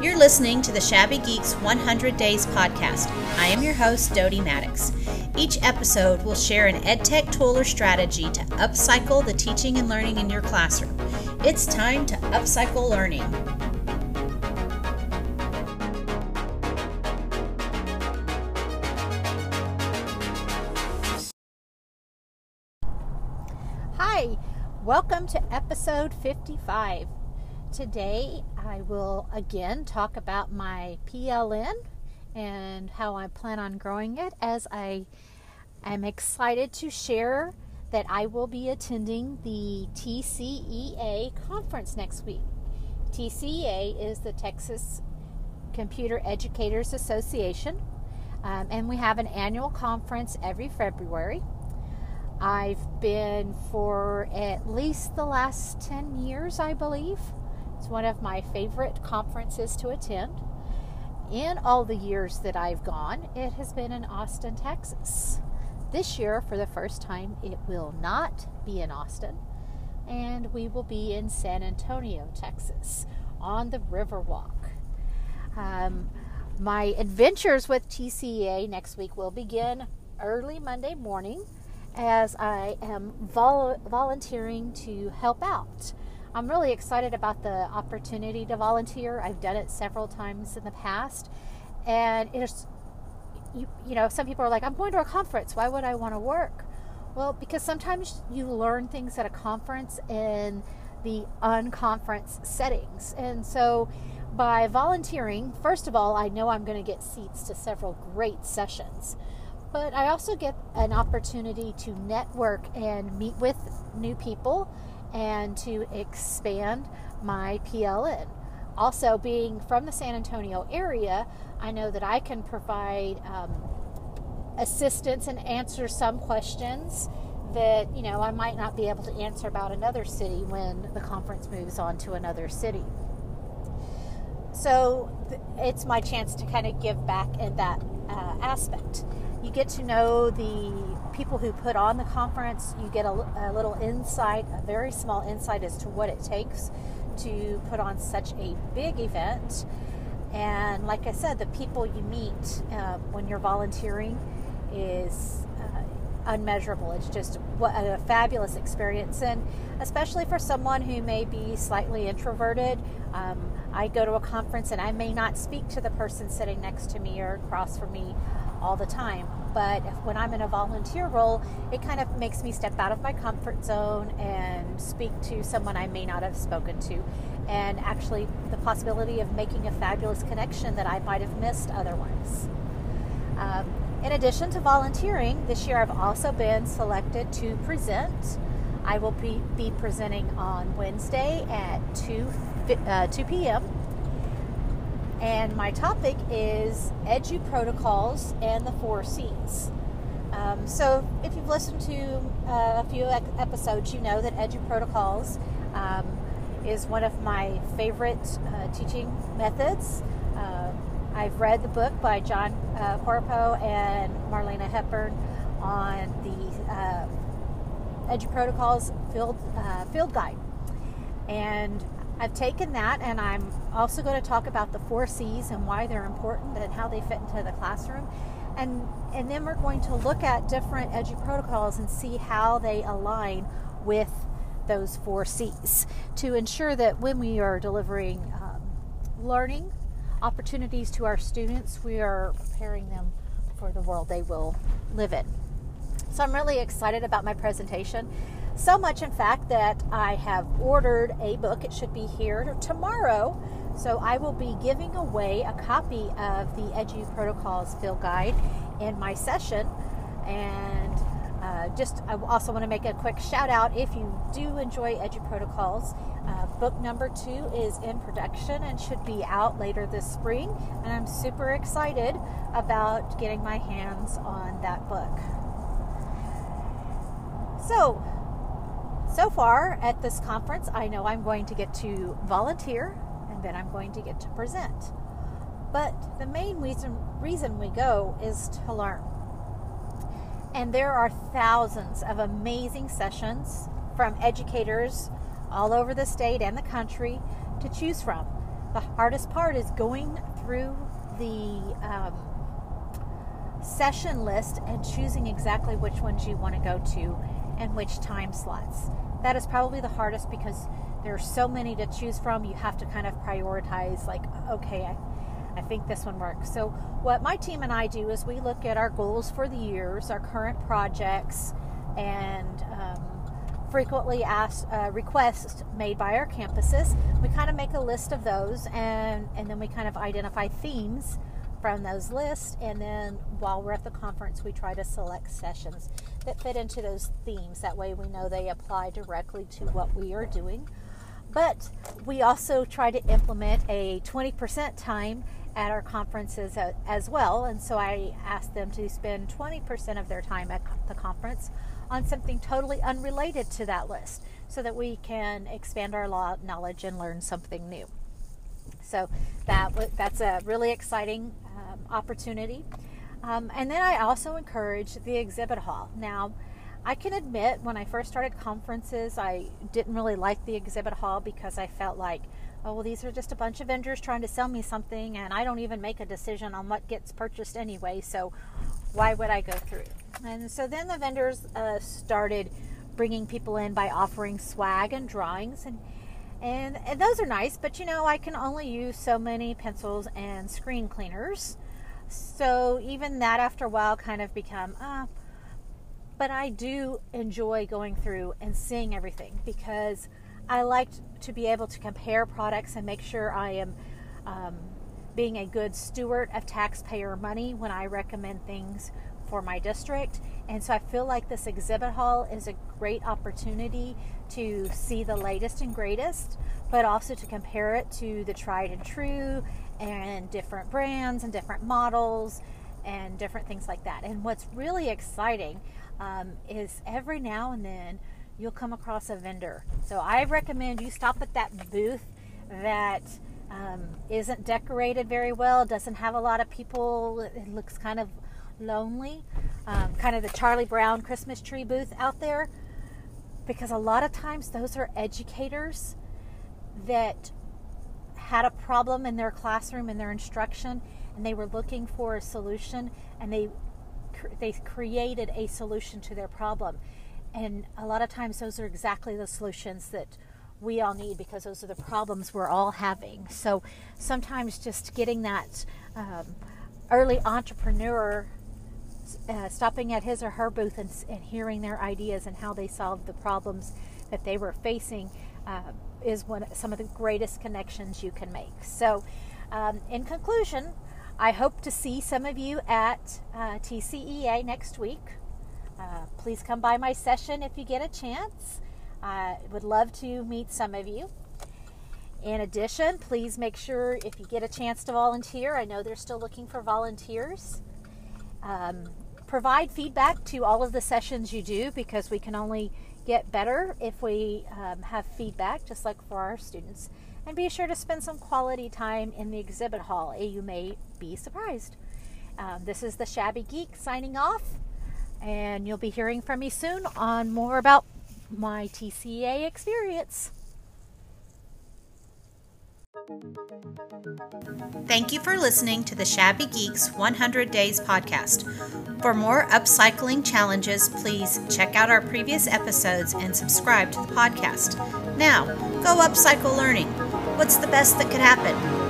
You're listening to the Shabby Geeks 100 Days Podcast. I am your host, Dodie Maddox. Each episode will share an EdTech tool or strategy to upcycle the teaching and learning in your classroom. It's time to upcycle learning. Hi, welcome to episode 55. Today I will again talk about my PLN and how I plan on growing it, as I am excited to share that I will be attending the TCEA conference next week. TCEA is the Texas Computer Educators Association, and we have an annual conference every February. I've been for at least the last 10 years, I believe. It's one of my favorite conferences to attend. In all the years that I've gone, it has been in Austin, Texas. This year, for the first time, it will not be in Austin, and we will be in San Antonio, Texas, on the Riverwalk. My adventures with TCEA next week will begin early Monday morning, as I am volunteering to help out. I'm really excited about the opportunity to volunteer. I've done it several times in the past, and it's, you know, some people are like, I'm going to a conference, why would I want to work? Well, because sometimes you learn things at a conference in the unconference settings. And so by volunteering, first of all, I know I'm going to get seats to several great sessions, but I also get an opportunity to network and meet with new people and to expand my PLN. Also, being from the San Antonio area, I know that I can provide assistance and answer some questions that, you know, I might not be able to answer about another city when the conference moves on to another city. So it's my chance to kind of give back in that aspect. You get to know the people who put on the conference. You get a little insight, a very small insight as to what it takes to put on such a big event. And like I said, the people you meet when you're volunteering is unmeasurable. It's just a fabulous experience, and especially for someone who may be slightly introverted. I go to a conference and I may not speak to the person sitting next to me or across from me all the time, but when I'm in a volunteer role, it kind of makes me step out of my comfort zone and speak to someone I may not have spoken to, and actually the possibility of making a fabulous connection that I might have missed otherwise. In addition to volunteering, this year I've also been selected to present. I will be presenting on Wednesday at 2 p.m. And my topic is EduProtocols and the 4 C's. So if you've listened to a few episodes, you know that EduProtocols is one of my favorite teaching methods. I've read the book by John Corpo and Marlena Hepburn on the EduProtocols field guide. And I've taken that, and I'm also going to talk about the 4 C's and why they're important and how they fit into the classroom. And then we're going to look at different EduProtocols and see how they align with those 4 C's to ensure that when we are delivering learning opportunities to our students, we are preparing them for the world they will live in. So I'm really excited about my presentation. So much, in fact, that I have ordered a book. It should be here tomorrow. So I will be giving away a copy of the EduProtocols Field Guide in my session. And I also want to make a quick shout out. If you do enjoy EduProtocols, book number 2 is in production and should be out later this spring. And I'm super excited about getting my hands on that book. So far at this conference, I know I'm going to get to volunteer, and then I'm going to get to present. But the main reason we go is to learn. And there are thousands of amazing sessions from educators all over the state and the country to choose from. the hardest part is going through the session list and choosing exactly which ones you want to go to and which time slots. That is probably the hardest because there are so many to choose from. You have to kind of prioritize, like, okay, I think this one works. So what my team and I do is we look at our goals for the years, our current projects, and frequently asked requests made by our campuses. We kind of make a list of those, and then we kind of identify themes from those lists, and then while we're at the conference we try to select sessions that fit into those themes. That way we know they apply directly to what we are doing. But we also try to implement a 20% time at our conferences as well, and so I ask them to spend 20% of their time at the conference on something totally unrelated to that list, so that we can expand our knowledge and learn something new. So that's a really exciting opportunity. And then I also encourage the exhibit hall. Now, I can admit, when I first started conferences, I didn't really like the exhibit hall because I felt like, oh, well, these are just a bunch of vendors trying to sell me something, and I don't even make a decision on what gets purchased anyway, so why would I go through? And so then the vendors started bringing people in by offering swag and drawings, and those are nice, but, you know, I can only use so many pencils and screen cleaners. So even that, after a while, kind of become, but I do enjoy going through and seeing everything, because I like to be able to compare products and make sure I am being a good steward of taxpayer money when I recommend things for my district. And so I feel like this exhibit hall is a great opportunity to see the latest and greatest, but also to compare it to the tried and true and different brands and different models and different things like that. And what's really exciting is every now and then you'll come across a vendor. So I recommend you stop at that booth that isn't decorated very well, doesn't have a lot of people, it looks kind of lonely, kind of the Charlie Brown Christmas tree booth out there, because a lot of times those are educators that had a problem in their classroom, in their instruction, and they were looking for a solution, and they created a solution to their problem. And a lot of times those are exactly the solutions that we all need, because those are the problems we're all having. So sometimes just getting that early entrepreneur stopping at his or her booth and hearing their ideas and how they solved the problems that they were facing is some of the greatest connections you can make. So in conclusion, I hope to see some of you at TCEA next week. Please come by my session if you get a chance. I would love to meet some of you. In addition, please make sure if you get a chance to volunteer, I know they're still looking for volunteers. Provide feedback to all of the sessions you do, because we can only get better if we have feedback, just like for our students. And be sure to spend some quality time in the exhibit hall. You may be surprised. This is the Shabby Geek signing off, and you'll be hearing from me soon on more about my TCEA experience. Thank you for listening to the Shabby Geeks 100 Days Podcast. For more upcycling challenges, please check out our previous episodes and subscribe to the podcast. Now, go upcycle learning. What's the best that could happen?